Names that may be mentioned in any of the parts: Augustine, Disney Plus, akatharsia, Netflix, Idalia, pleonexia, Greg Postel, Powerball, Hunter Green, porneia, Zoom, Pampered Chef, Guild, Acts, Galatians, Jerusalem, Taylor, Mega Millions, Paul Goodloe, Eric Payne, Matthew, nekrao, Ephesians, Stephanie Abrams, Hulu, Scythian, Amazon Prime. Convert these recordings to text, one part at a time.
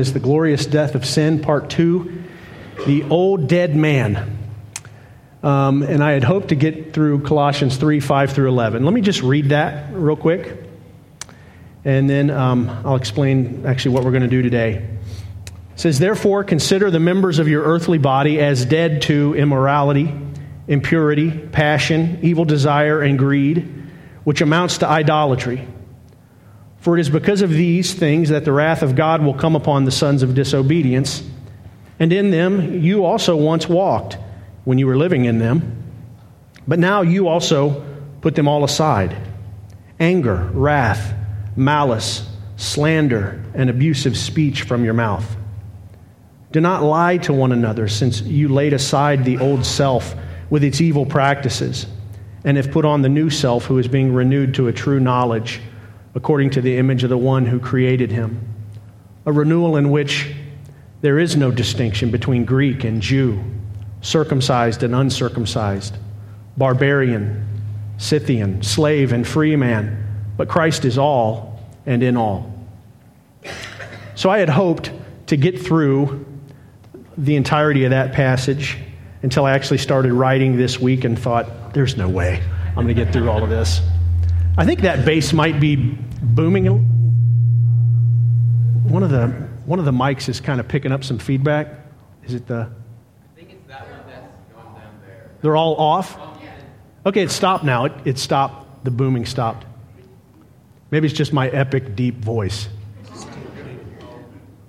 is The Glorious Death of Sin, Part 2, The Old Dead Man. And I had hoped to get through Colossians 3, 5 through 11. Let me just read that real quick, and then I'll explain actually what we're going to do today. It says, "Therefore, consider the members of your earthly body as dead to immorality, impurity, passion, evil desire, and greed, which amounts to idolatry. For it is because of these things that the wrath of God will come upon the sons of disobedience. And in them you also once walked, when you were living in them. But now you also put them all aside: anger, wrath, malice, slander, and abusive speech from your mouth. Do not lie to one another, since you laid aside the old self with its evil practices, and have put on the new self, who is being renewed to a true knowledge, according to the image of the one who created him. A renewal in which there is no distinction between Greek and Jew, circumcised and uncircumcised, barbarian, Scythian, slave and free man, but Christ is all and in all." So I had hoped to get through the entirety of that passage until I actually started writing this week and thought, there's no way I'm going to get through all of this. I think that bass might be booming. One of the mics is kind of picking up some feedback. Is it the... They're all off? Okay, it stopped now. It stopped. The booming stopped. Maybe it's just my epic, deep voice.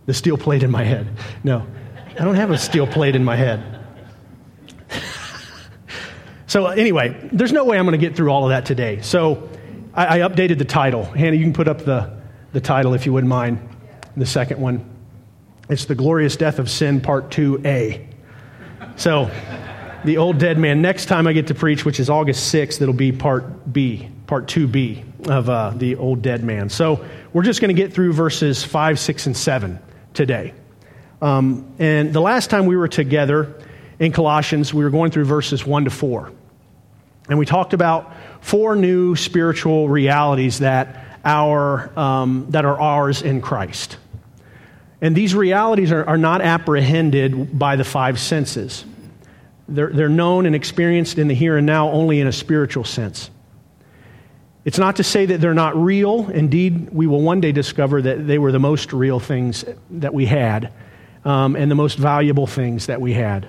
The steel plate in my head. No, I don't have a steel plate in my head. So anyway, there's no way I'm going to get through all of that today. So I updated the title. Hannah, you can put up the title if you wouldn't mind. The second one. It's The Glorious Death of Sin, Part 2A. So... The Old Dead Man. Next time I get to preach, which is August 6th, it'll be Part B, Part 2B of The Old Dead Man. So we're just going to get through verses 5, 6, and 7 today. And the last time we were together in Colossians, we were going through verses 1 to 4. And we talked about four new spiritual realities that are ours in Christ. And these realities are not apprehended by the five senses. They're known and experienced in the here and now only in a spiritual sense. It's not to say that they're not real. Indeed, we will one day discover that they were the most real things that we had, and the most valuable things that we had.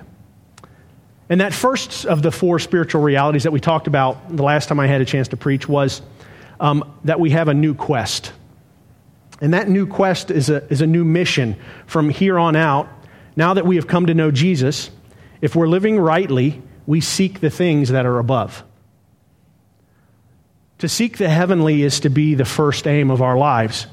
And that first of the four spiritual realities that we talked about the last time I had a chance to preach was that we have a new quest. And that new quest is a new mission from here on out. Now that we have come to know Jesus, if we're living rightly, we seek the things that are above. To seek the heavenly is to be the first aim of our lives.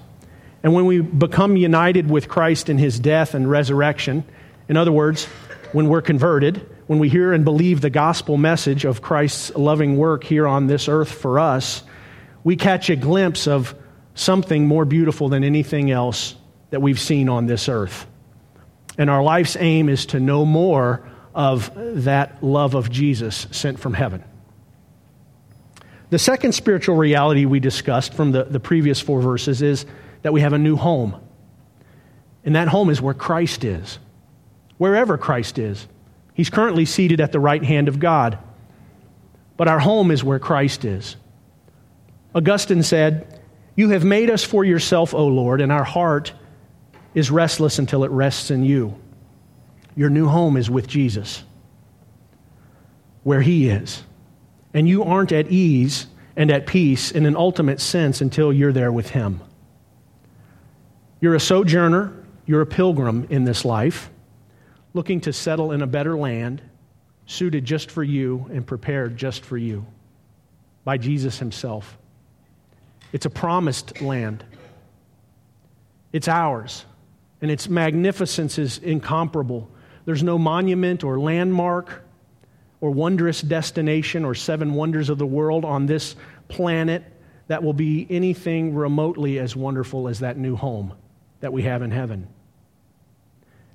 And when we become united with Christ in his death and resurrection, in other words, when we're converted, when we hear and believe the gospel message of Christ's loving work here on this earth for us, we catch a glimpse of something more beautiful than anything else that we've seen on this earth. And our life's aim is to know more of that love of Jesus sent from heaven. The second spiritual reality we discussed from the previous four verses is that we have a new home. And that home is where Christ is. Wherever Christ is. He's currently seated at the right hand of God. But our home is where Christ is. Augustine said, "You have made us for yourself, O Lord, and our heart is restless until it rests in you." Your new home is with Jesus, where he is. And you aren't at ease and at peace in an ultimate sense until you're there with him. You're a sojourner, you're a pilgrim in this life, looking to settle in a better land, suited just for you and prepared just for you by Jesus himself. It's a promised land. It's ours, and its magnificence is incomparable. There's no monument or landmark or wondrous destination or seven wonders of the world on this planet that will be anything remotely as wonderful as that new home that we have in heaven.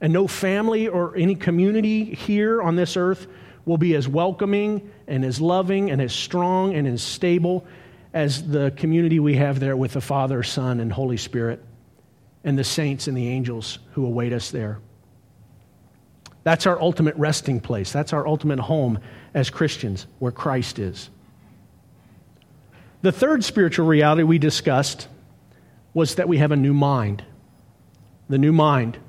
And no family or any community here on this earth will be as welcoming and as loving and as strong and as stable as the community we have there with the Father, Son, and Holy Spirit and the saints and the angels who await us there. That's our ultimate resting place. That's our ultimate home as Christians, where Christ is. The third spiritual reality we discussed was that we have a new mind. The new mind.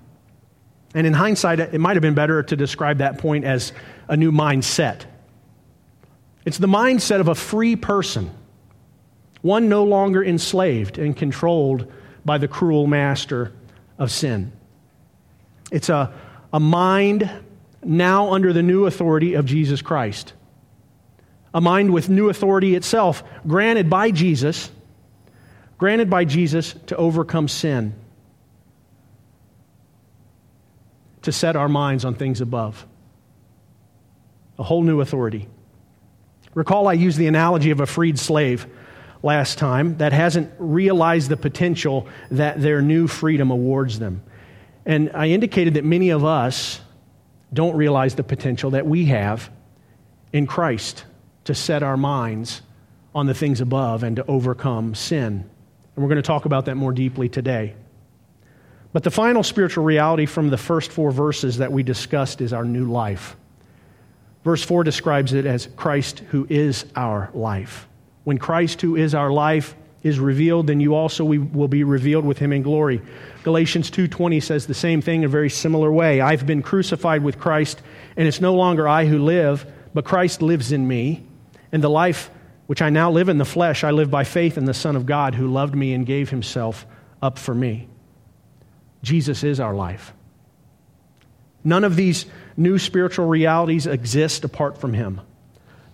And in hindsight, it might have been better to describe that point as a new mindset. It's the mindset of a free person, one no longer enslaved and controlled by the cruel master of sin. It's a mind now under the new authority of Jesus Christ. A mind with new authority itself, granted by Jesus to overcome sin, to set our minds on things above. A whole new authority. Recall I used the analogy of a freed slave last time that hasn't realized the potential that their new freedom awards them. And I indicated that many of us don't realize the potential that we have in Christ to set our minds on the things above and to overcome sin. And we're going to talk about that more deeply today. But the final spiritual reality from the first four verses that we discussed is our new life. Verse 4 describes it as Christ who is our life. When Christ who is our life is revealed, then you also will be revealed with him in glory. Galatians 2:20 says the same thing in a very similar way. I've been crucified with Christ, and it's no longer I who live, but Christ lives in me. And the life which I now live in the flesh, I live by faith in the Son of God who loved me and gave himself up for me. Jesus is our life. None of these new spiritual realities exist apart from him.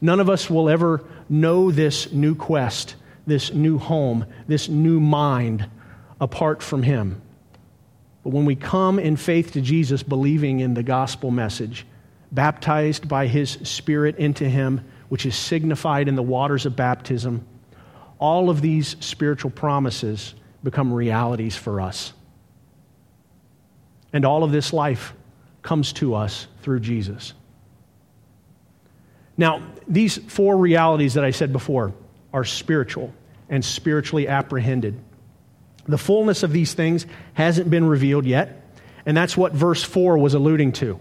None of us will ever know this new quest, this new home, this new mind apart from him. But when we come in faith to Jesus, believing in the gospel message, baptized by his Spirit into him, which is signified in the waters of baptism, all of these spiritual promises become realities for us. And all of this life comes to us through Jesus. Now, these four realities that I said before are spiritual and spiritually apprehended. The fullness of these things hasn't been revealed yet, and that's what verse 4 was alluding to.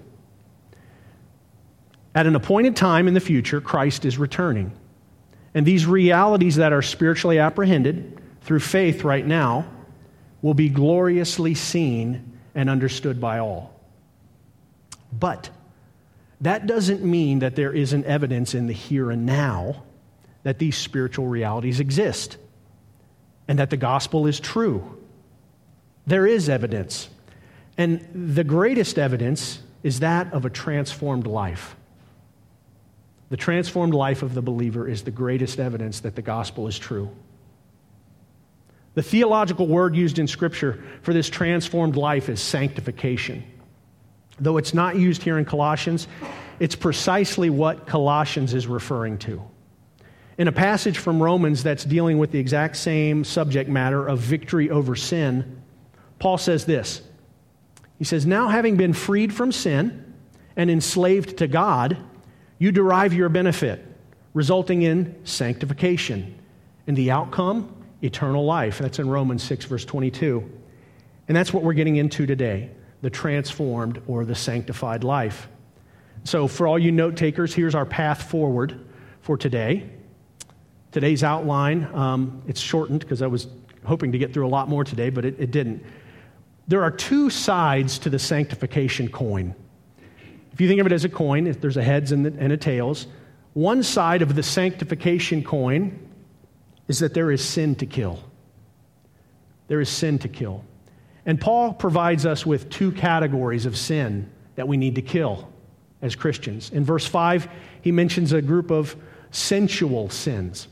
At an appointed time in the future, Christ is returning. And these realities that are spiritually apprehended through faith right now will be gloriously seen and understood by all. But that doesn't mean that there isn't evidence in the here and now that these spiritual realities exist and that the gospel is true. There is evidence. And the greatest evidence is that of a transformed life. The transformed life of the believer is the greatest evidence that the gospel is true. The theological word used in Scripture for this transformed life is sanctification. Though it's not used here in Colossians, it's precisely what Colossians is referring to. In a passage from Romans that's dealing with the exact same subject matter of victory over sin, Paul says this. He says, now having been freed from sin and enslaved to God, you derive your benefit, resulting in sanctification. And the outcome, eternal life. That's in Romans 6, verse 22. And that's what we're getting into today, the transformed or the sanctified life. So for all you note takers, here's our path forward for today. Today's outline, it's shortened because I was hoping to get through a lot more today, but it didn't. There are two sides to the sanctification coin. If you think of it as a coin, if there's a heads and a tails, one side of the sanctification coin is that there is sin to kill. There is sin to kill. And Paul provides us with two categories of sin that we need to kill as Christians. In verse 5, he mentions a group of sensual sins.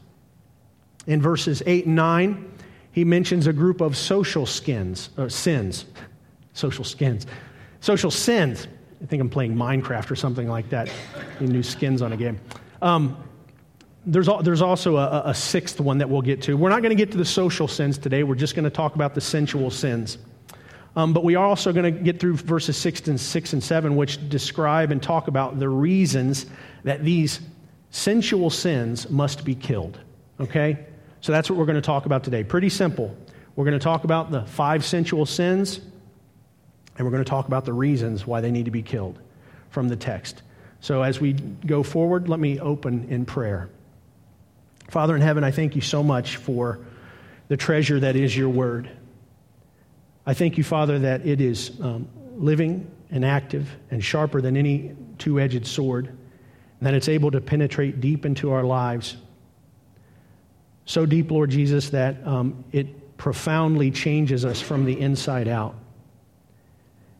In verses 8 and 9, he mentions a group of social sins. I think I'm playing Minecraft or something like that. New skins on a game. There's also a sixth one that we'll get to. We're not going to get to the social sins today. We're just going to talk about the sensual sins. But we are also going to get through verses 6 and 7, which describe and talk about the reasons that these sensual sins must be killed. Okay? So that's what we're going to talk about today. Pretty simple. We're going to talk about the 5 sensual sins, and we're going to talk about the reasons why they need to be killed from the text. So as we go forward, let me open in prayer. Father in heaven, I thank you so much for the treasure that is your word. I thank you, Father, that it is living and active and sharper than any two-edged sword, and that it's able to penetrate deep into our lives. So deep, Lord Jesus, that it profoundly changes us from the inside out.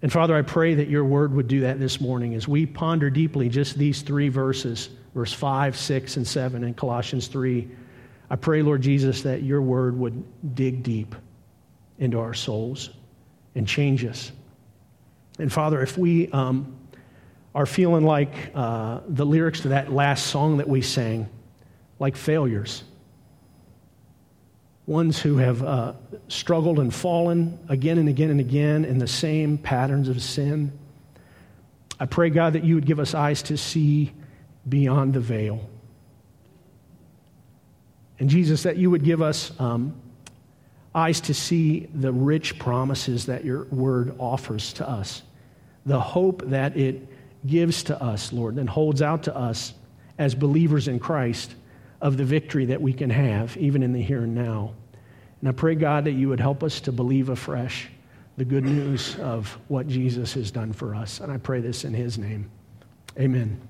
And Father, I pray that your word would do that this morning as we ponder deeply just these 3 verses, verse 5, 6, and 7 in Colossians 3. I pray, Lord Jesus, that your word would dig deep into our souls and change us. And Father, if we are feeling like the lyrics to that last song that we sang, like failures, ones who have struggled and fallen again and again and again in the same patterns of sin, I pray, God, that you would give us eyes to see beyond the veil. And Jesus, that you would give us eyes to see the rich promises that your word offers to us, the hope that it gives to us, Lord, and holds out to us as believers in Christ of the victory that we can have even in the here and now. And I pray, God, that you would help us to believe afresh the good news of what Jesus has done for us. And I pray this in his name. Amen.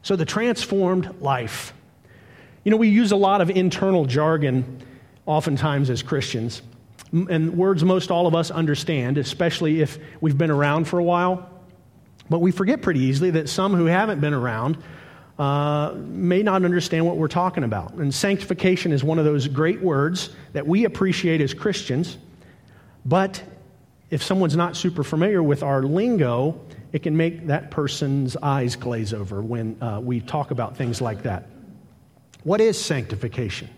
So the transformed life. You know, we use a lot of internal jargon oftentimes as Christians, and words most all of us understand, especially if we've been around for a while. But we forget pretty easily that some who haven't been around may not understand what we're talking about. And sanctification is one of those great words that we appreciate as Christians, but if someone's not super familiar with our lingo, it can make that person's eyes glaze over when we talk about things like that. What is sanctification?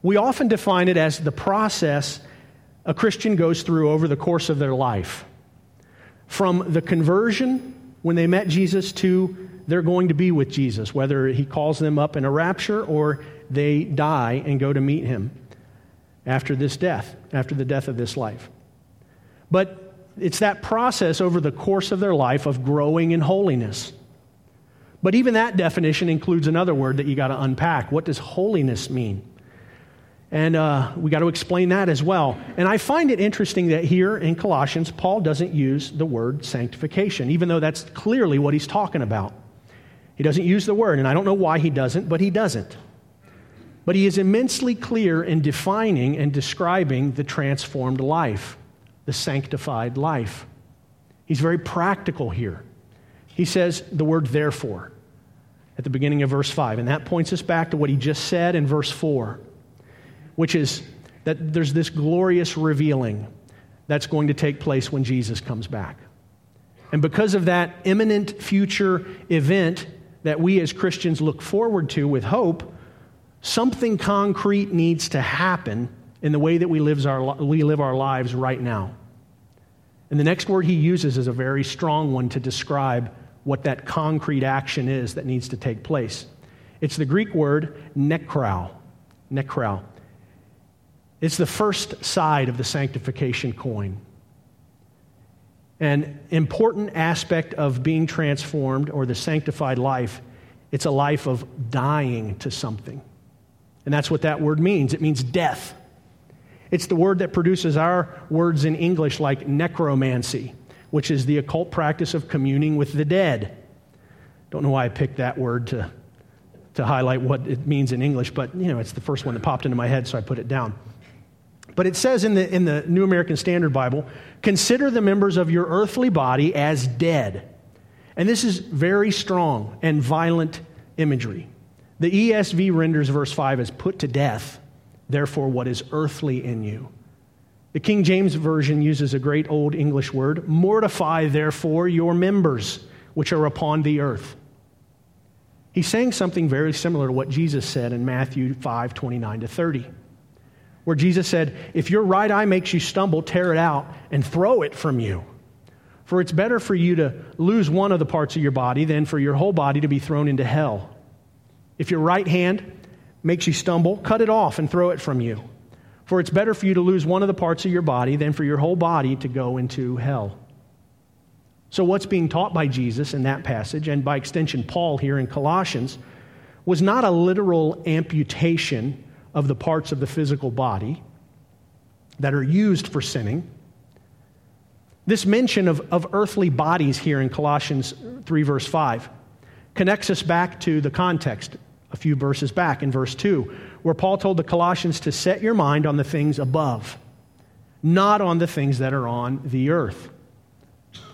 We often define it as the process a Christian goes through over the course of their life, from the conversion when they met Jesus to they're going to be with Jesus, whether he calls them up in a rapture or they die and go to meet him after this death, after the death of this life. But it's that process over the course of their life of growing in holiness. But even that definition includes another word that you got to unpack. What does holiness mean? And we got to explain that as well. And I find it interesting that here in Colossians, Paul doesn't use the word sanctification, even though that's clearly what he's talking about. He doesn't use the word, and I don't know why he doesn't, but he doesn't. But he is immensely clear in defining and describing the transformed life, the sanctified life. He's very practical here. He says the word therefore at the beginning of verse 5. And that points us back to what he just said in verse 4, which is that there's this glorious revealing that's going to take place when Jesus comes back. And because of that imminent future event that we as Christians look forward to with hope, something concrete needs to happen in the way that we live our lives right now. And the next word he uses is a very strong one to describe what that concrete action is that needs to take place. It's the Greek word nekrao. Nekrao. It's the first side of the sanctification coin. An important aspect of being transformed or the sanctified life, it's a life of dying to something. And that's what that word means. It means death. It's the word that produces our words in English like necromancy, which is the occult practice of communing with the dead. Don't know why I picked that word to highlight what it means in English, but you know, it's the first one that popped into my head, so I put it down. But it says in the New American Standard Bible, consider the members of your earthly body as dead. And this is very strong and violent imagery. The ESV renders verse 5 as put to death, therefore, what is earthly in you. The King James Version uses a great old English word, mortify, therefore, your members, which are upon the earth. He's saying something very similar to what Jesus said in Matthew 5:29-30, where Jesus said, if your right eye makes you stumble, tear it out and throw it from you. For it's better for you to lose one of the parts of your body than for your whole body to be thrown into hell. If your right hand makes you stumble, cut it off and throw it from you. For it's better for you to lose one of the parts of your body than for your whole body to go into hell. So what's being taught by Jesus in that passage, and by extension Paul here in Colossians, was not a literal amputation of the parts of the physical body that are used for sinning. This mention of earthly bodies here in Colossians 3 verse 5 connects us back to the context a few verses back in verse 2, where Paul told the Colossians to set your mind on the things above, not on the things that are on the earth.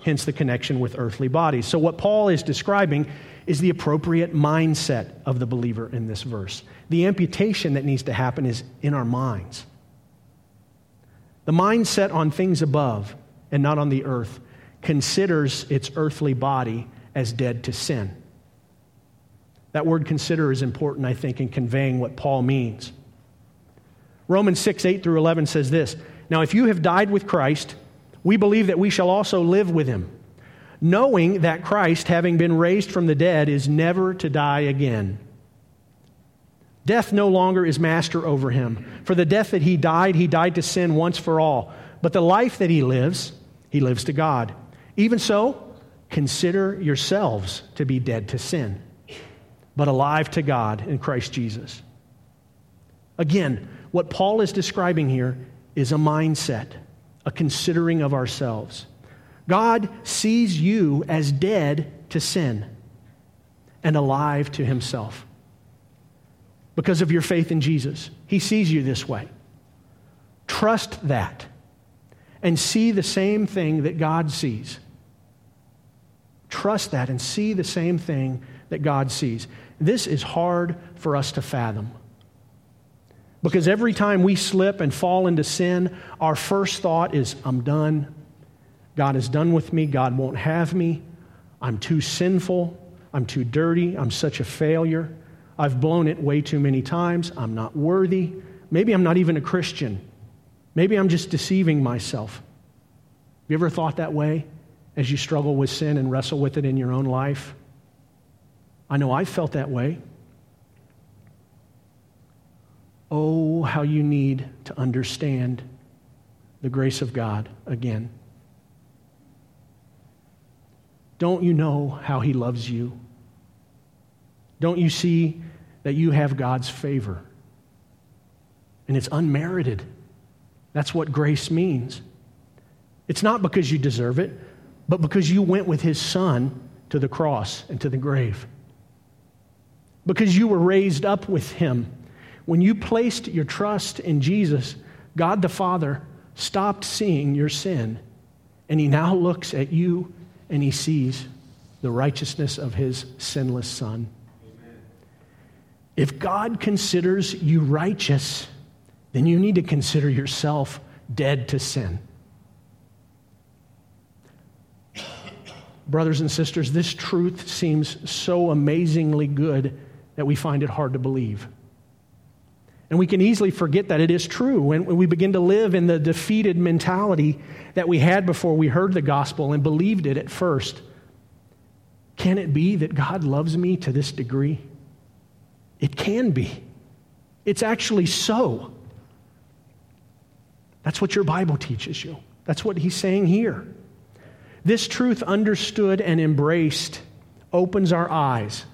Hence the connection with earthly bodies. So what Paul is describing is the appropriate mindset of the believer in this verse. The amputation that needs to happen is in our minds. The mindset on things above and not on the earth considers its earthly body as dead to sin. That word consider is important, I think, in conveying what Paul means. Romans 6, 8 through 11 says this, "Now if you have died with Christ, we believe that we shall also live with him, knowing that Christ, having been raised from the dead, is never to die again. Death no longer is master over him. For the death that he died to sin once for all. But the life that he lives to God. Even so, consider yourselves to be dead to sin, but alive to God in Christ Jesus." Again, what Paul is describing here is a mindset, a considering of ourselves. God sees you as dead to sin and alive to himself because of your faith in Jesus. He sees you this way. Trust that and see the same thing that God sees. Trust that and see the same thing that God sees. This is hard for us to fathom. Because every time we slip and fall into sin, our first thought is, I'm done. God is done with me. God won't have me. I'm too sinful. I'm too dirty. I'm such a failure. I've blown it way too many times. I'm not worthy. Maybe I'm not even a Christian. Maybe I'm just deceiving myself. Have you ever thought that way as you struggle with sin and wrestle with it in your own life? I know I felt that way. Oh, how you need to understand the grace of God again. Don't you know how he loves you? Don't you see that you have God's favor? And it's unmerited. That's what grace means. It's not because you deserve it, but because you went with his son to the cross and to the grave. Because you were raised up with him. When you placed your trust in Jesus, God the Father stopped seeing your sin, and he now looks at you and he sees the righteousness of his sinless Son. Amen. If God considers you righteous, then you need to consider yourself dead to sin. Brothers and sisters, this truth seems so amazingly good that we find it hard to believe. And we can easily forget that it is true when we begin to live in the defeated mentality that we had before we heard the gospel and believed it at first. Can it be that God loves me to this degree? It can be. It's actually so. That's what your Bible teaches you. That's what he's saying here. This truth understood and embraced opens our eyes.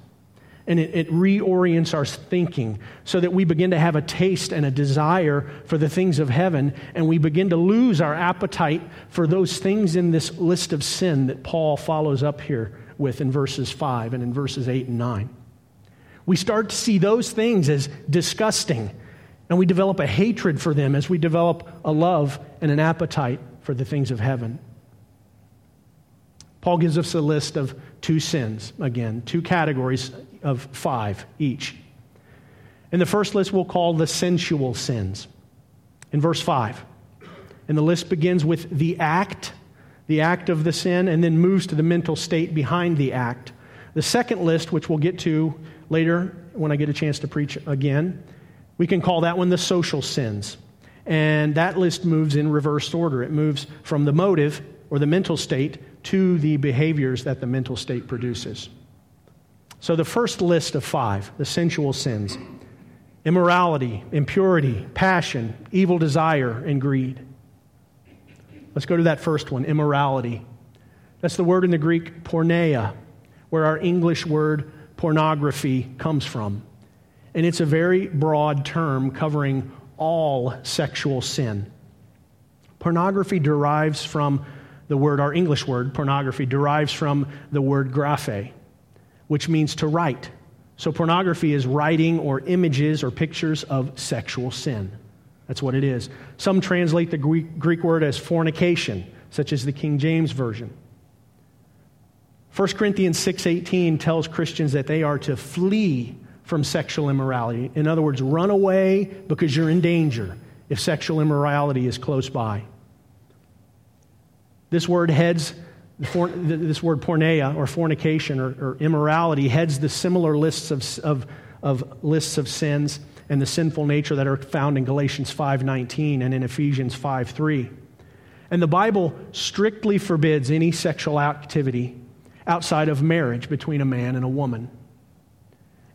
And it reorients our thinking so that we begin to have a taste and a desire for the things of heaven, and we begin to lose our appetite for those things in this list of sin that Paul follows up here with in verses 5 and in verses 8 and 9. We start to see those things as disgusting, and we develop a hatred for them as we develop a love and an appetite for the things of heaven. Paul gives us a list of two sins, again, two categories of five each. And the first list we'll call the sensual sins. In verse 5, and the list begins with the act of the sin, and then moves to the mental state behind the act. The second list, which we'll get to later when I get a chance to preach again, we can call that one the social sins. And that list moves in reverse order. It moves from the motive or the mental state to the behaviors that the mental state produces. So the first list of five, the sensual sins, immorality, impurity, passion, evil desire, and greed. Let's go to that first one, immorality. That's the word in the Greek porneia, where our English word pornography comes from. And it's a very broad term covering all sexual sin. Pornography derives from the word, our English word, pornography, derives from the word graphe, which means to write. So pornography is writing or images or pictures of sexual sin. That's what it is. Some translate the Greek word as fornication, such as the King James Version. 1 Corinthians 6:18 tells Christians that they are to flee from sexual immorality. In other words, run away because you're in danger if sexual immorality is close by. This word heads, this word porneia or fornication or immorality heads the similar lists of lists of sins and the sinful nature that are found in Galatians 5:19 and in Ephesians 5:3. And the Bible strictly forbids any sexual activity outside of marriage between a man and a woman.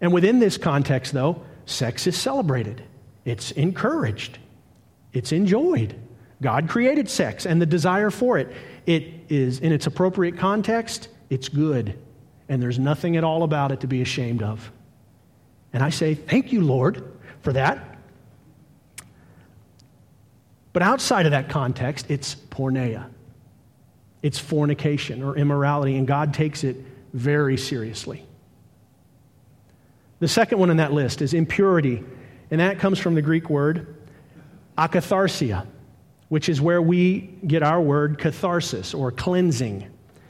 And within this context, though, sex is celebrated. It's encouraged. It's enjoyed. God created sex and the desire for it. It is, in its appropriate context, it's good. And there's nothing at all about it to be ashamed of. And I say, thank you, Lord, for that. But outside of that context, it's porneia. It's fornication or immorality, and God takes it very seriously. The second one on that list is impurity, and that comes from the Greek word akatharsia, which is where we get our word catharsis or cleansing.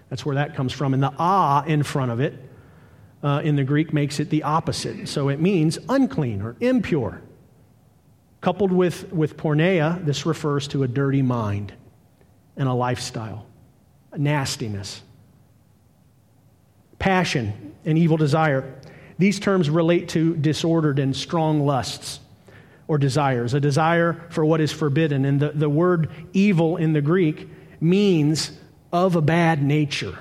That's where that comes from. And the "a" in front of it in the Greek makes it the opposite. So it means unclean or impure. Coupled with porneia, this refers to a dirty mind and a lifestyle, a nastiness. Passion and evil desire. These terms relate to disordered and strong lusts or desires, a desire for what is forbidden. And the word evil in the Greek means of a bad nature.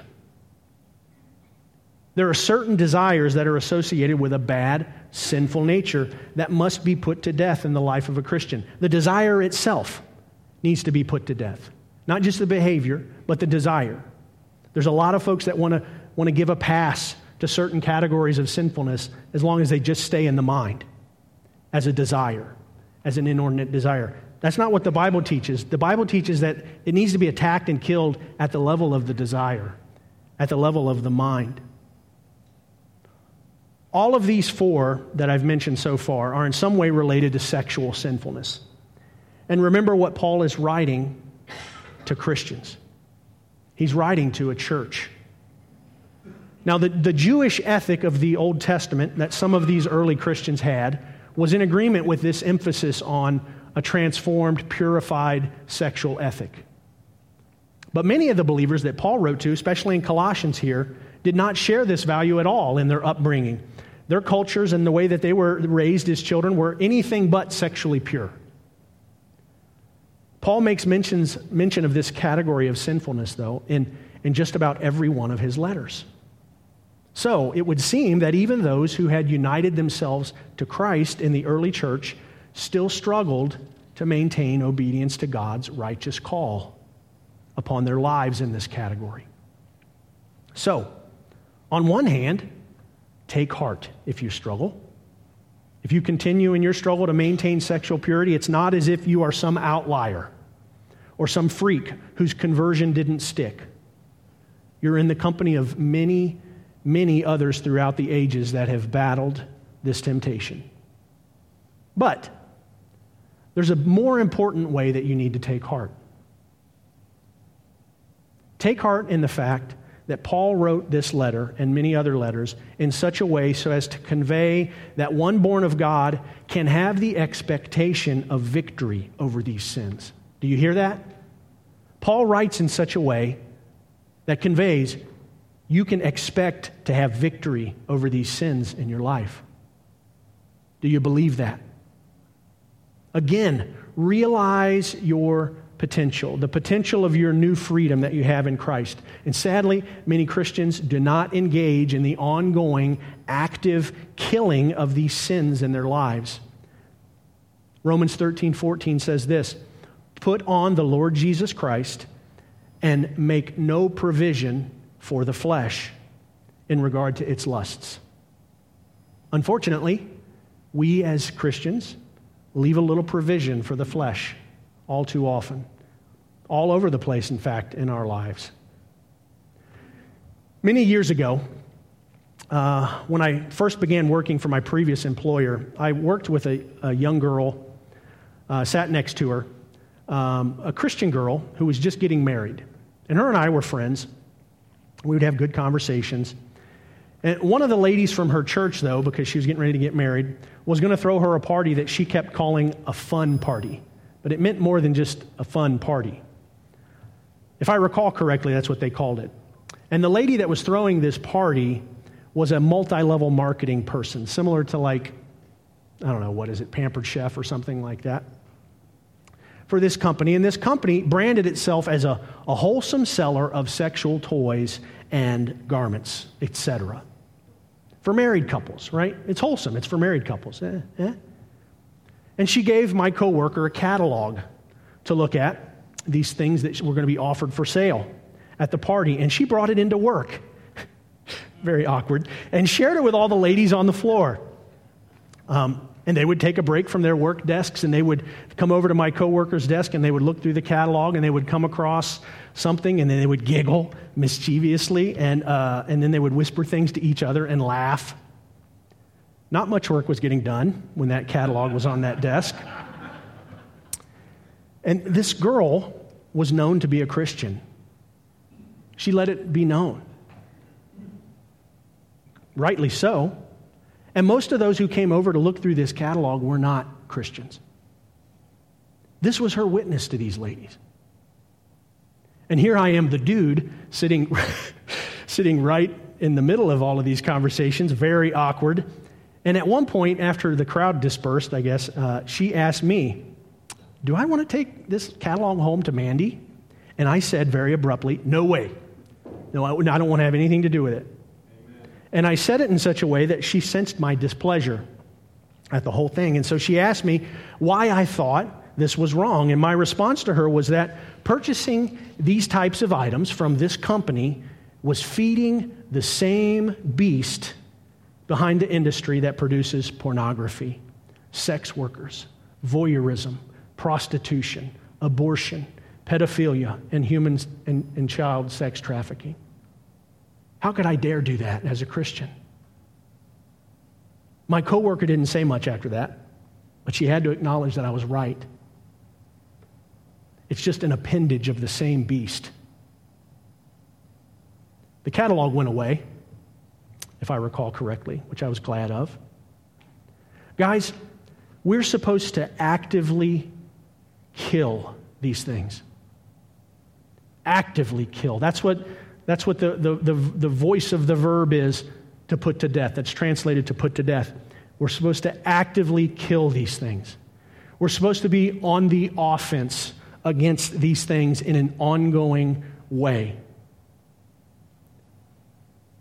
There are certain desires that are associated with a bad, sinful nature that must be put to death in the life of a Christian. The desire itself needs to be put to death. Not just the behavior, but the desire. There's a lot of folks that want to give a pass to certain categories of sinfulness as long as they just stay in the mind as a desire, as an inordinate desire. That's not what the Bible teaches. The Bible teaches that it needs to be attacked and killed at the level of the desire, at the level of the mind. All of these four that I've mentioned so far are in some way related to sexual sinfulness. And remember what Paul is writing to Christians. He's writing to a church. Now, the Jewish ethic of the Old Testament that some of these early Christians had was in agreement with this emphasis on a transformed, purified sexual ethic. But many of the believers that Paul wrote to, especially in Colossians here, did not share this value at all in their upbringing. Their cultures and the way that they were raised as children were anything but sexually pure. Paul makes mention of this category of sinfulness, though, in just about every one of his letters. So it would seem that even those who had united themselves to Christ in the early church still struggled to maintain obedience to God's righteous call upon their lives in this category. So, on one hand, take heart if you struggle. If you continue in your struggle to maintain sexual purity, it's not as if you are some outlier or some freak whose conversion didn't stick. You're in the company of many others throughout the ages that have battled this temptation. But there's a more important way that you need to take heart. Take heart in the fact that Paul wrote this letter and many other letters in such a way so as to convey that one born of God can have the expectation of victory over these sins. Do you hear that? Paul writes in such a way that conveys you can expect to have victory over these sins in your life. Do you believe that? Again, realize your potential, the potential of your new freedom that you have in Christ. And sadly, many Christians do not engage in the ongoing, active killing of these sins in their lives. Romans 13:14 says this, "Put on the Lord Jesus Christ and make no provision for the flesh in regard to its lusts." Unfortunately, we as Christians leave a little provision for the flesh all too often, all over the place, in fact, in our lives. Many years ago, when I first began working for my previous employer, I worked with a young girl, sat next to her, a Christian girl who was just getting married. And her and I were friends. We would have good conversations. And one of the ladies from her church, though, because she was getting ready to get married, was going to throw her a party that she kept calling a fun party. But it meant more than just a fun party. If I recall correctly, that's what they called it. And the lady that was throwing this party was a multi-level marketing person, similar to like, I don't know, what is it, Pampered Chef or something like that, for this company. And this company branded itself as a wholesome seller of sexual toys and garments, etc. For married couples, right? It's wholesome. It's for married couples. And she gave my coworker a catalog to look at, these things that were going to be offered for sale at the party, and she brought it into work. Very awkward, and shared it with all the ladies on the floor. And they would take a break from their work desks, and they would come over to my coworker's desk, and they would look through the catalog, and they would come across something, and then they would giggle mischievously, and then they would whisper things to each other and laugh. Not much work was getting done when that catalog was on that desk. And this girl was known to be a Christian. She let it be known. Rightly so. And most of those who came over to look through this catalog were not Christians. This was her witness to these ladies. And here I am, the dude, sitting right in the middle of all of these conversations, very awkward. And at one point, after the crowd dispersed, I guess, she asked me, "Do I want to take this catalog home to Mandy?" And I said very abruptly, "No way. No, I don't want to have anything to do with it." And I said it in such a way that she sensed my displeasure at the whole thing. And so she asked me why I thought this was wrong. And my response to her was that purchasing these types of items from this company was feeding the same beast behind the industry that produces pornography, sex workers, voyeurism, prostitution, abortion, pedophilia, and human and child sex trafficking. How could I dare do that as a Christian? My coworker didn't say much after that, but she had to acknowledge that I was right. It's just an appendage of the same beast. The catalog went away, if I recall correctly, which I was glad of. Guys, we're supposed to actively kill these things. Actively kill. That's what the voice of the verb is, to put to death. That's translated to put to death. We're supposed to actively kill these things. We're supposed to be on the offense against these things in an ongoing way.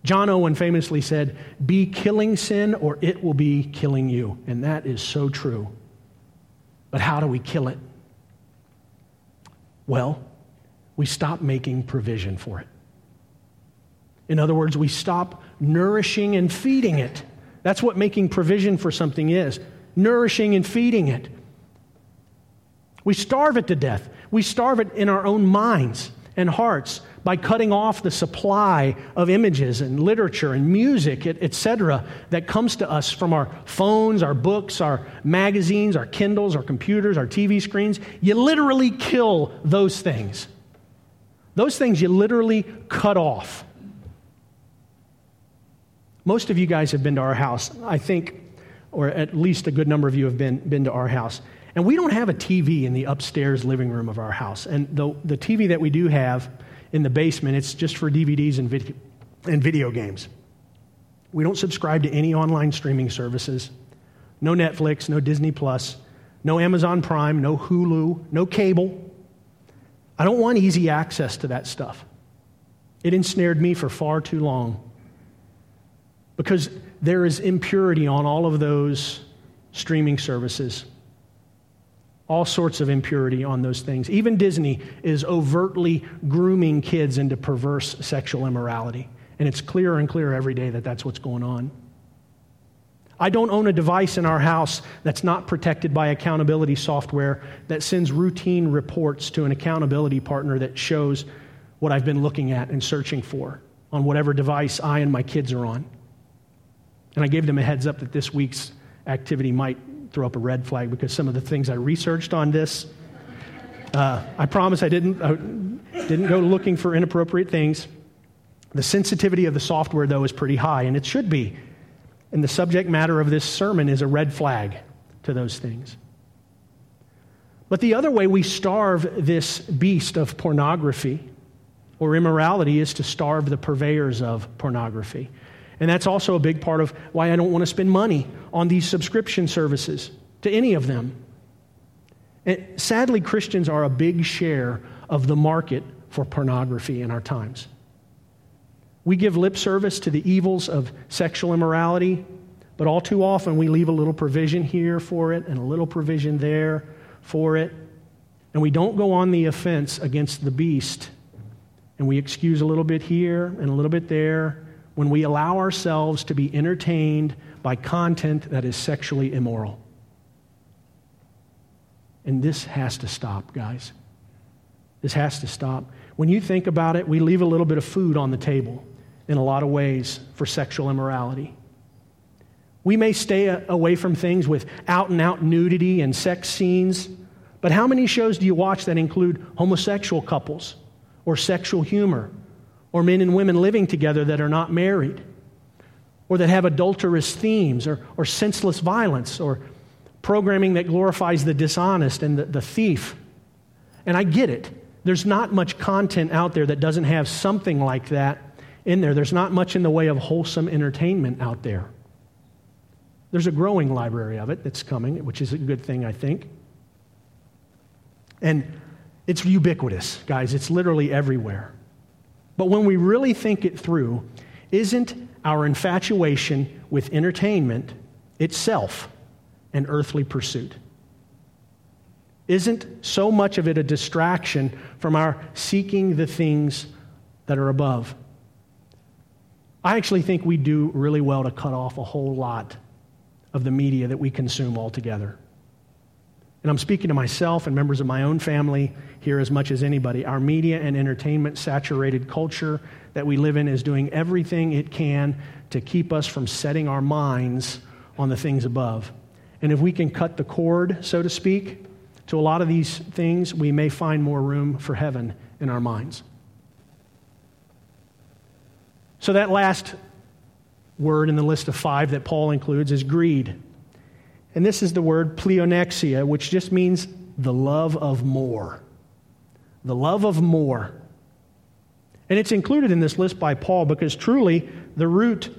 John Owen famously said, "Be killing sin or it will be killing you." And that is so true. But how do we kill it? Well, we stop making provision for it. In other words, we stop nourishing and feeding it. That's what making provision for something is, nourishing and feeding it. We starve it to death. We starve it in our own minds and hearts by cutting off the supply of images and literature and music, etc., that comes to us from our phones, our books, our magazines, our Kindles, our computers, our TV screens. You literally kill those things. Those things you literally cut off. Most of you guys have been to our house, I think, or at least a good number of you have been to our house. And we don't have a TV in the upstairs living room of our house. And the TV that we do have in the basement, it's just for DVDs and video games. We don't subscribe to any online streaming services. No Netflix, no Disney Plus, no Amazon Prime, no Hulu, no cable. I don't want easy access to that stuff. It ensnared me for far too long, because there is impurity on all of those streaming services. all sorts of impurity on those things. Even Disney is overtly grooming kids into perverse sexual immorality. And it's clearer and clearer every day that that's what's going on. I don't own a device in our house that's not protected by accountability software that sends routine reports to an accountability partner that shows what I've been looking at and searching for on whatever device I and my kids are on. And I gave them a heads up that this week's activity might throw up a red flag because some of the things I researched on this, I promise I didn't go looking for inappropriate things. The sensitivity of the software, though, is pretty high, and it should be. And the subject matter of this sermon is a red flag to those things. But the other way we starve this beast of pornography or immorality is to starve the purveyors of pornography. And that's also a big part of why I don't want to spend money on these subscription services, to any of them. And sadly, Christians are a big share of the market for pornography in our times. We give lip service to the evils of sexual immorality, but all too often we leave a little provision here for it and a little provision there for it. And we don't go on the offense against the beast. And we excuse a little bit here and a little bit there when we allow ourselves to be entertained by content that is sexually immoral. And this has to stop, guys. This has to stop. When you think about it, we leave a little bit of food on the table in a lot of ways for sexual immorality. We may stay away from things with out-and-out nudity and sex scenes, but how many shows do you watch that include homosexual couples or sexual humor or men and women living together that are not married, or that have adulterous themes, or senseless violence, or programming that glorifies the dishonest and the thief? And I get it. There's not much content out there that doesn't have something like that in there. There's not much in the way of wholesome entertainment out there. There's a growing library of it that's coming, which is a good thing, I think. And it's ubiquitous, guys. It's literally everywhere. But when we really think it through, isn't our infatuation with entertainment itself an earthly pursuit? Isn't so much of it a distraction from our seeking the things that are above? I actually think we do really well to cut off a whole lot of the media that we consume altogether. And I'm speaking to myself and members of my own family here as much as anybody. Our media and entertainment-saturated culture that we live in is doing everything it can to keep us from setting our minds on the things above. And if we can cut the cord, so to speak, to a lot of these things, we may find more room for heaven in our minds. So that last word in the list of five that Paul includes is greed. And this is the word pleonexia, which just means the love of more. The love of more. And it's included in this list by Paul because truly the root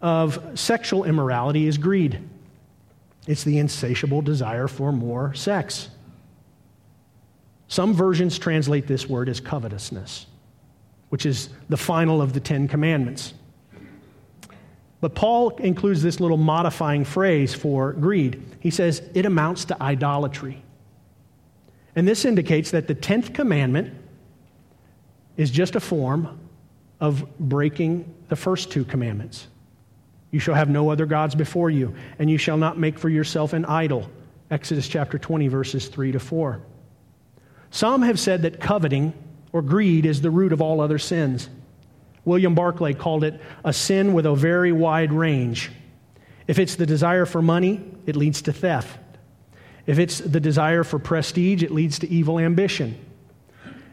of sexual immorality is greed. It's the insatiable desire for more sex. Some versions translate this word as covetousness, which is the final of the Ten Commandments. But Paul includes this little modifying phrase for greed. He says, it amounts to idolatry. And this indicates that the 10th commandment is just a form of breaking the first two commandments. You shall have no other gods before you, and you shall not make for yourself an idol. Exodus chapter 20, verses 3-4. Some have said that coveting or greed is the root of all other sins. William Barclay called it a sin with a very wide range. If it's the desire for money, it leads to theft. If it's the desire for prestige, it leads to evil ambition.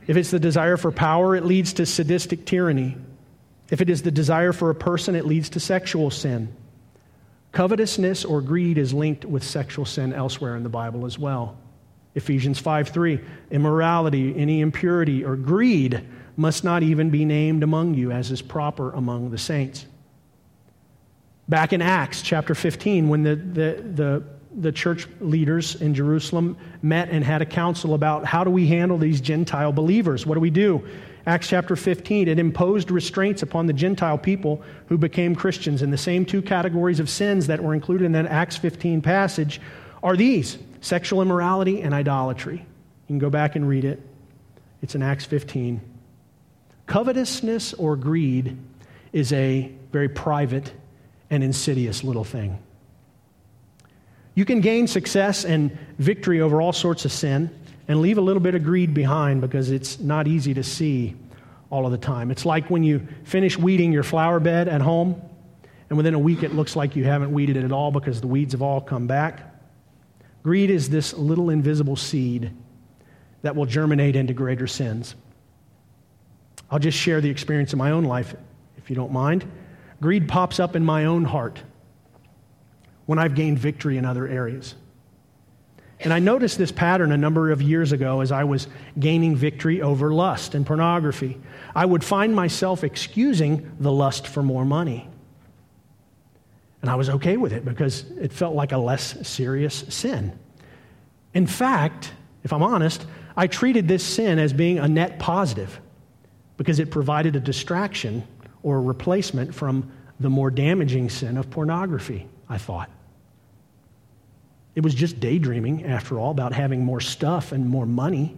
If it's the desire for power, it leads to sadistic tyranny. If it is the desire for a person, it leads to sexual sin. Covetousness or greed is linked with sexual sin elsewhere in the Bible as well. Ephesians 5:3, immorality, any impurity or greed must not even be named among you, as is proper among the saints. Back in Acts chapter 15, when the church leaders in Jerusalem met and had a council about how do we handle these Gentile believers? What do we do? Acts chapter 15, it imposed restraints upon the Gentile people who became Christians. And the same two categories of sins that were included in that Acts 15 passage are these: sexual immorality and idolatry. You can go back and read it. It's in Acts 15. Covetousness or greed is a very private and insidious little thing. You can gain success and victory over all sorts of sin and leave a little bit of greed behind because it's not easy to see all of the time. It's like when you finish weeding your flower bed at home, and within a week it looks like you haven't weeded it at all because the weeds have all come back. Greed is this little invisible seed that will germinate into greater sins. I'll just share the experience of my own life, if you don't mind. Greed pops up in my own heart when I've gained victory in other areas. And I noticed this pattern a number of years ago as I was gaining victory over lust and pornography. I would find myself excusing the lust for more money. And I was okay with it because it felt like a less serious sin. In fact, if I'm honest, I treated this sin as being a net positive because it provided a distraction or a replacement from the more damaging sin of pornography, I thought. It was just daydreaming, after all, about having more stuff and more money.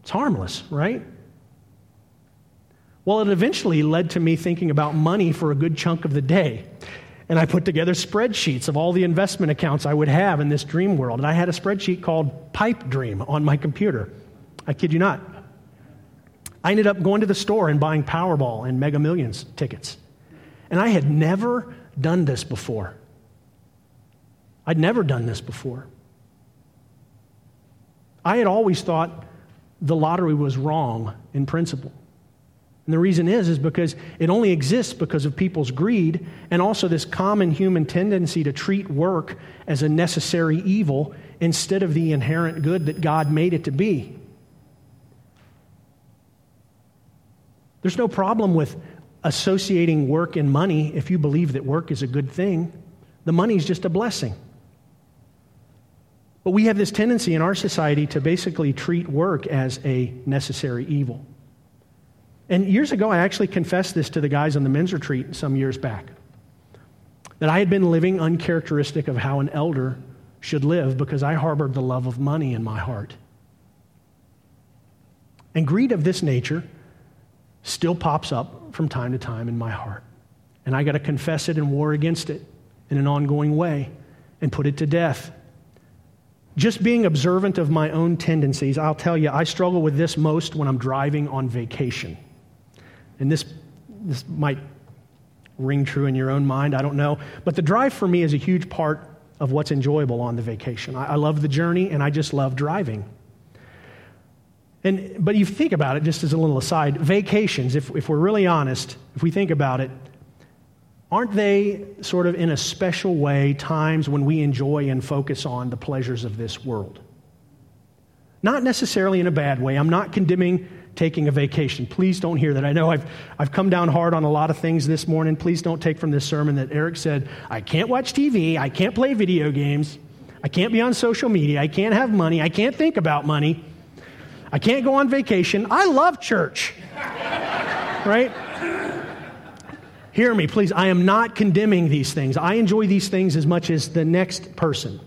It's harmless, right? Well, it eventually led to me thinking about money for a good chunk of the day. And I put together spreadsheets of all the investment accounts I would have in this dream world. And I had a spreadsheet called Pipe Dream on my computer. I kid you not. I ended up going to the store and buying Powerball and Mega Millions tickets. And I had never done this before. I had always thought the lottery was wrong in principle. And the reason is because it only exists because of people's greed and also this common human tendency to treat work as a necessary evil instead of the inherent good that God made it to be. There's no problem with associating work and money if you believe that work is a good thing. The money's just a blessing. But we have this tendency in our society to basically treat work as a necessary evil. And years ago, I actually confessed this to the guys on the men's retreat some years back, that I had been living uncharacteristic of how an elder should live because I harbored the love of money in my heart. And greed of this nature still pops up from time to time in my heart. And I got to confess it and war against it in an ongoing way and put it to death. Just being observant of my own tendencies, I'll tell you, I struggle with this most when I'm driving on vacation. And this might ring true in your own mind, I don't know. But the drive for me is a huge part of what's enjoyable on the vacation. I love the journey, and I just love driving. But you think about it, just as a little aside, vacations, if we're really honest, if we think about it, aren't they sort of in a special way times when we enjoy and focus on the pleasures of this world? Not necessarily in a bad way. I'm not condemning taking a vacation. Please don't hear that. I know I've come down hard on a lot of things this morning. Please don't take from this sermon that Eric said, I can't watch TV, I can't play video games, I can't be on social media, I can't have money, I can't think about money, I can't go on vacation. I love church. Right? Hear me, please. I am not condemning these things. I enjoy these things as much as the next person.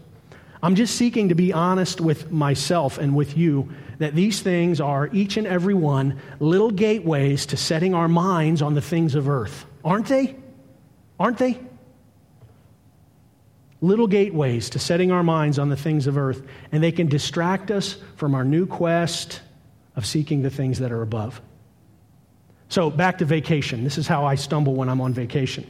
I'm just seeking to be honest with myself and with you that these things are, each and every one, little gateways to setting our minds on the things of earth. Aren't they? Aren't they? Little gateways to setting our minds on the things of earth, and they can distract us from our new quest of seeking the things that are above. So back to vacation. This is how I stumble when I'm on vacation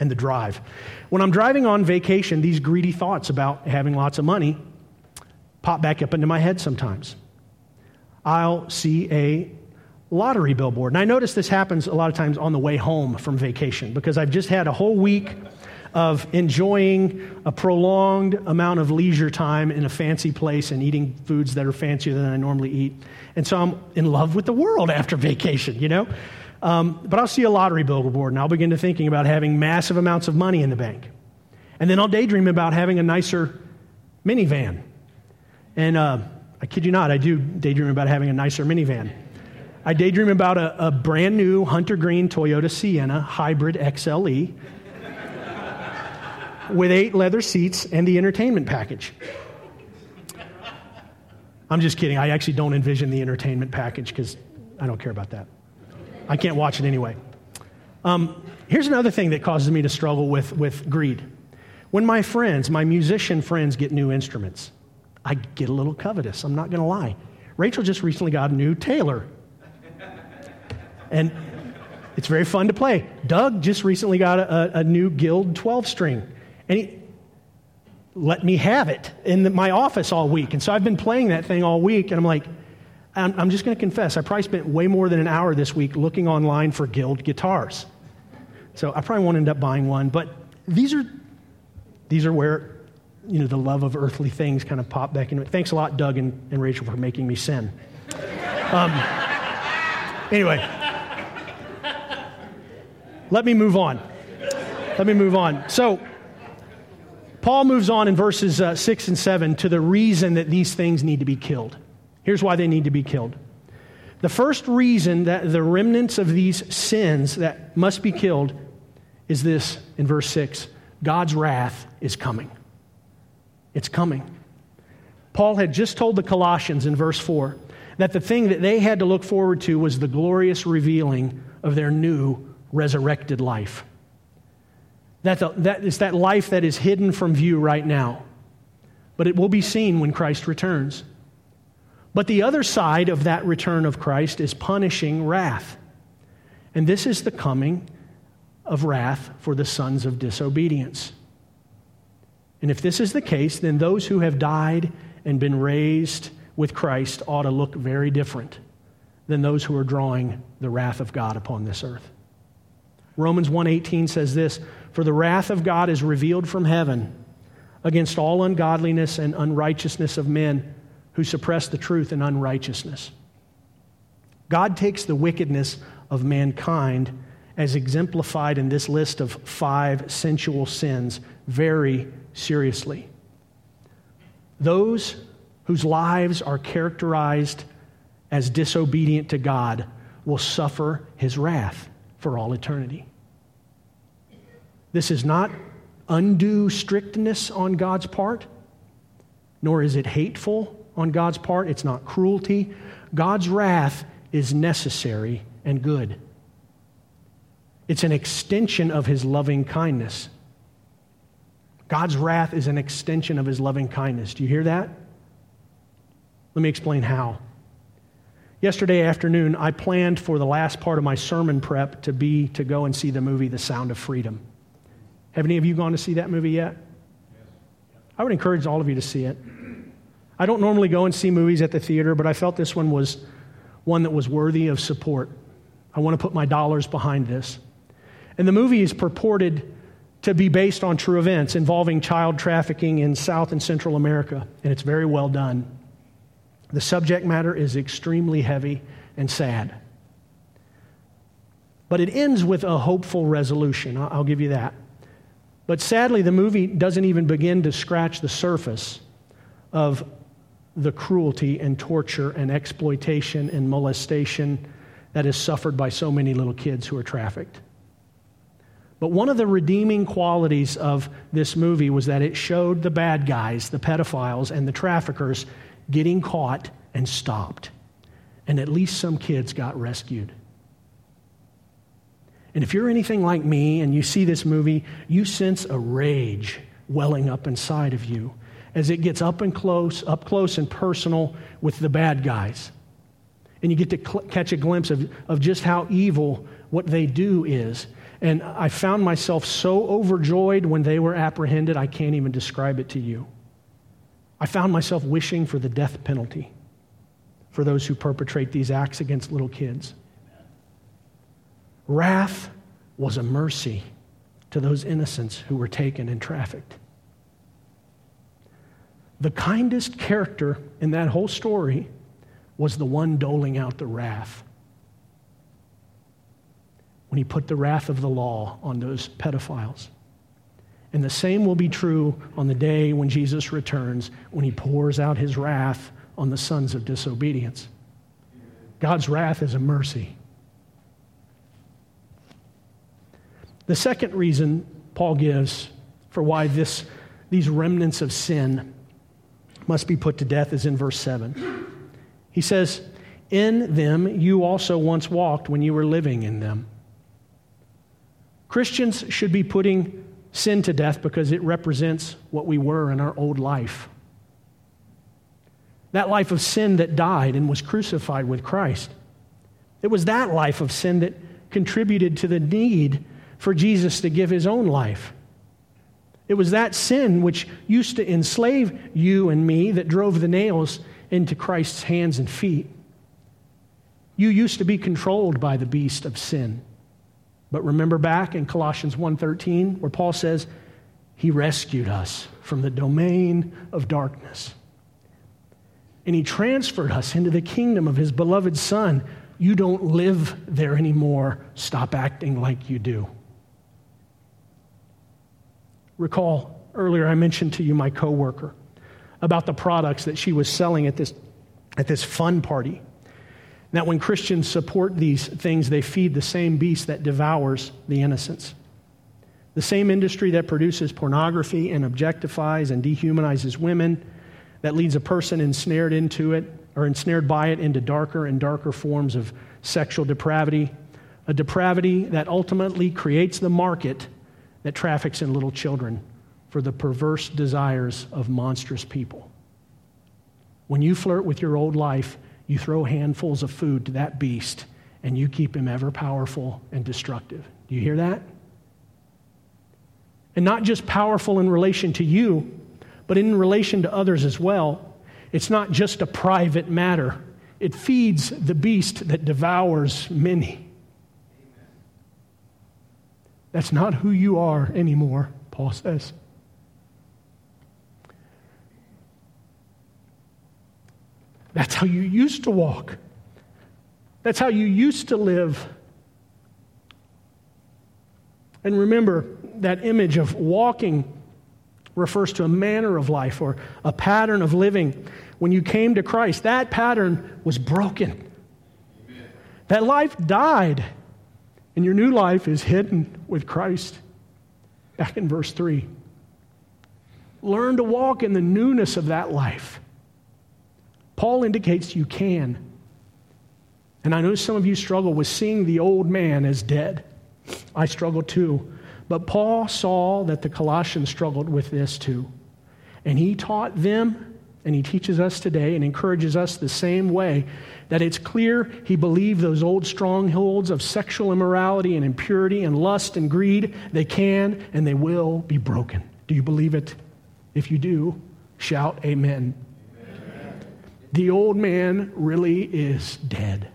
and the drive. When I'm driving on vacation, these greedy thoughts about having lots of money pop back up into my head sometimes. I'll see a lottery billboard. And I notice this happens a lot of times on the way home from vacation because I've just had a whole week of enjoying a prolonged amount of leisure time in a fancy place and eating foods that are fancier than I normally eat. And so I'm in love with the world after vacation, you know? But I'll see a lottery billboard, and I'll begin to thinking about having massive amounts of money in the bank. And then I'll daydream about having a nicer minivan. And I kid you not, I do daydream about having a nicer minivan. I daydream about a brand new Hunter Green Toyota Sienna Hybrid XLE with 8 leather seats and the entertainment package. I'm just kidding. I actually don't envision the entertainment package because I don't care about that. I can't watch it anyway. Here's another thing that causes me to struggle with greed. When my friends, my musician friends, get new instruments, I get a little covetous. I'm not going to lie. Rachel just recently got a new Taylor. And it's very fun to play. Doug just recently got a new Guild 12-string. And he let me have it in my office all week. And so I've been playing that thing all week, and I'm like, I'm just going to confess, I probably spent way more than an hour this week looking online for Guild guitars. So I probably won't end up buying one, but these are where, you know, the love of earthly things kind of pop back into it. Thanks a lot, Doug and Rachel, for making me sin. Anyway, let me move on. So Paul moves on in verses 6 and 7 to the reason that these things need to be killed. Here's why they need to be killed. The first reason that the remnants of these sins that must be killed is this in verse 6. God's wrath is coming. It's coming. Paul had just told the Colossians in verse 4 that the thing that they had to look forward to was the glorious revealing of their new resurrected life. It's that life that is hidden from view right now, but it will be seen when Christ returns. But the other side of that return of Christ is punishing wrath. And this is the coming of wrath for the sons of disobedience. And if this is the case, then those who have died and been raised with Christ ought to look very different than those who are drawing the wrath of God upon this earth. Romans 1:18 says this, "For the wrath of God is revealed from heaven against all ungodliness and unrighteousness of men who suppress the truth in unrighteousness." God takes the wickedness of mankind as exemplified in this list of 5 sensual sins very seriously. Those whose lives are characterized as disobedient to God will suffer his wrath for all eternity. This is not undue strictness on God's part, nor is it hateful on God's part. It's not cruelty. God's wrath is necessary and good. It's an extension of his loving kindness. God's wrath is an extension of his loving kindness. Do you hear that? Let me explain how. Yesterday afternoon, I planned for the last part of my sermon prep to go and see the movie The Sound of Freedom. Have any of you gone to see that movie yet? I would encourage all of you to see it. I don't normally go and see movies at the theater, but I felt this one was one that was worthy of support. I want to put my dollars behind this. And the movie is purported to be based on true events involving child trafficking in South and Central America, and it's very well done. The subject matter is extremely heavy and sad. But it ends with a hopeful resolution, I'll give you that. But sadly, the movie doesn't even begin to scratch the surface of the cruelty and torture and exploitation and molestation that is suffered by so many little kids who are trafficked. But one of the redeeming qualities of this movie was that it showed the bad guys, the pedophiles, and the traffickers getting caught and stopped. And at least some kids got rescued. And if you're anything like me and you see this movie, you sense a rage welling up inside of you as it gets up close and personal with the bad guys. And you get to catch a glimpse of just how evil what they do is. And I found myself so overjoyed when they were apprehended, I can't even describe it to you. I found myself wishing for the death penalty for those who perpetrate these acts against little kids. Wrath was a mercy to those innocents who were taken and trafficked. The kindest character in that whole story was the one doling out the wrath. When he put the wrath of the law on those pedophiles. And the same will be true on the day when Jesus returns, when he pours out his wrath on the sons of disobedience. God's wrath is a mercy. The second reason Paul gives for why these remnants of sin must be put to death is in verse 7. He says, "In them you also once walked when you were living in them." Christians should be putting sin to death because it represents what we were in our old life. That life of sin that died and was crucified with Christ. It was that life of sin that contributed to the need for Jesus to give his own life. It was that sin which used to enslave you and me that drove the nails into Christ's hands and feet. You used to be controlled by the beast of sin. But remember back in Colossians 1:13 where Paul says, he rescued us from the domain of darkness. And he transferred us into the kingdom of his beloved Son. You don't live there anymore. Stop acting like you do. Recall, earlier I mentioned to you my coworker about the products that she was selling at this fun party. That when Christians support these things, they feed the same beast that devours the innocents. The same industry that produces pornography and objectifies and dehumanizes women, that leads a person ensnared by it into darker and darker forms of sexual depravity, a depravity that ultimately creates the market that traffics in little children for the perverse desires of monstrous people. When you flirt with your old life, you throw handfuls of food to that beast and you keep him ever powerful and destructive. Do you hear that? And not just powerful in relation to you, but in relation to others as well. It's not just a private matter. It feeds the beast that devours many. That's not who you are anymore, Paul says. That's how you used to walk. That's how you used to live. And remember, that image of walking refers to a manner of life or a pattern of living. When you came to Christ, that pattern was broken. Amen. That life died, and your new life is hidden with Christ. Back in verse 3. Learn to walk in the newness of that life. Paul indicates you can. And I know some of you struggle with seeing the old man as dead. I struggle too. But Paul saw that the Colossians struggled with this too. And he taught them, and he teaches us today and encourages us the same way, that it's clear he believed those old strongholds of sexual immorality and impurity and lust and greed, they can and they will be broken. Do you believe it? If you do, shout amen. The old man really is dead.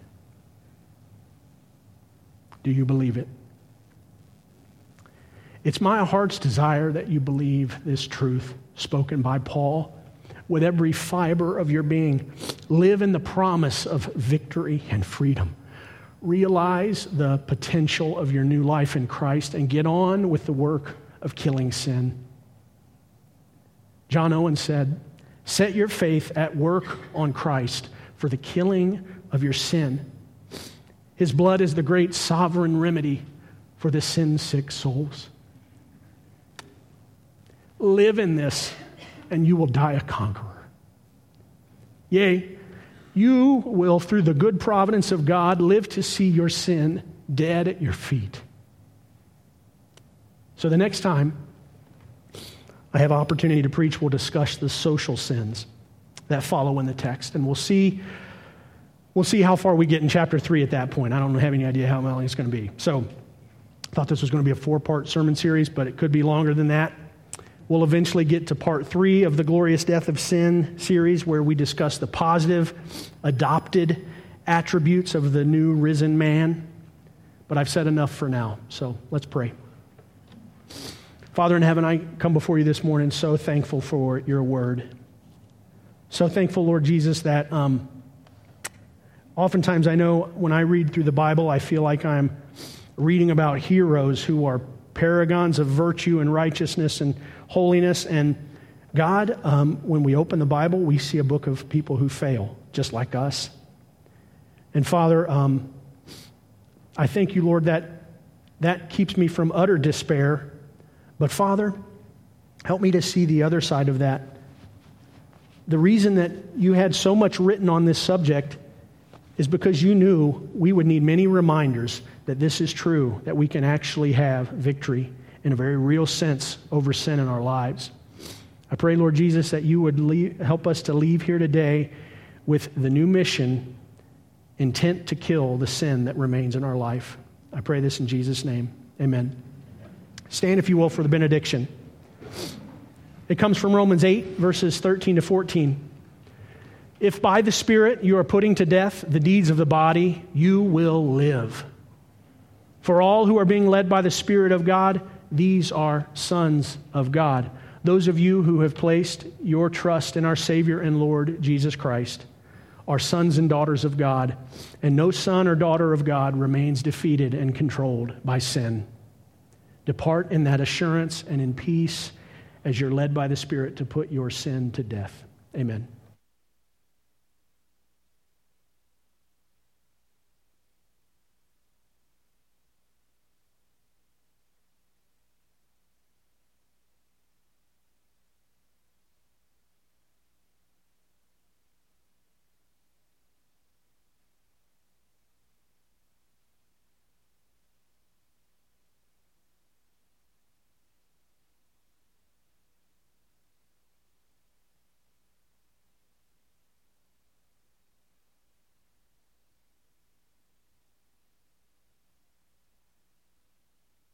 Do you believe it? It's my heart's desire that you believe this truth spoken by Paul with every fiber of your being. Live in the promise of victory and freedom. Realize the potential of your new life in Christ and get on with the work of killing sin. John Owen said, "Set your faith at work on Christ for the killing of your sin. His blood is the great sovereign remedy for the sin-sick souls." Live in this, and you will die a conqueror. Yea, you will, through the good providence of God, live to see your sin dead at your feet. So the next time I have opportunity to preach, we'll discuss the social sins that follow in the text. And we'll see how far we get in chapter 3 at that point. I don't have any idea how long it's going to be. So I thought this was going to be a 4-part sermon series, but it could be longer than that. We'll eventually get to part 3 of the Glorious Death of Sin series, where we discuss the positive, adopted attributes of the new risen man. But I've said enough for now, so let's pray. Father in heaven, I come before you this morning so thankful for your word. So thankful, Lord Jesus, that oftentimes I know when I read through the Bible, I feel like I'm reading about heroes who are paragons of virtue and righteousness and holiness. And God, when we open the Bible, we see a book of people who fail, just like us. And Father, I thank you, Lord, that keeps me from utter despair. But Father, Help me to see the other side of that. The reason that you had so much written on this subject is because you knew we would need many reminders that this is true, that we can actually have victory in a very real sense over sin in our lives. I pray, Lord Jesus, that you would help us to leave here today with the new mission, intent to kill the sin that remains in our life. I pray this in Jesus' name. Amen. Stand, if you will, for the benediction. It comes from Romans 8, verses 13 to 14. If by the Spirit you are putting to death the deeds of the body, you will live. For all who are being led by the Spirit of God, these are sons of God. Those of you who have placed your trust in our Savior and Lord Jesus Christ are sons and daughters of God, and no son or daughter of God remains defeated and controlled by sin. Depart in that assurance and in peace as you're led by the Spirit to put your sin to death. Amen.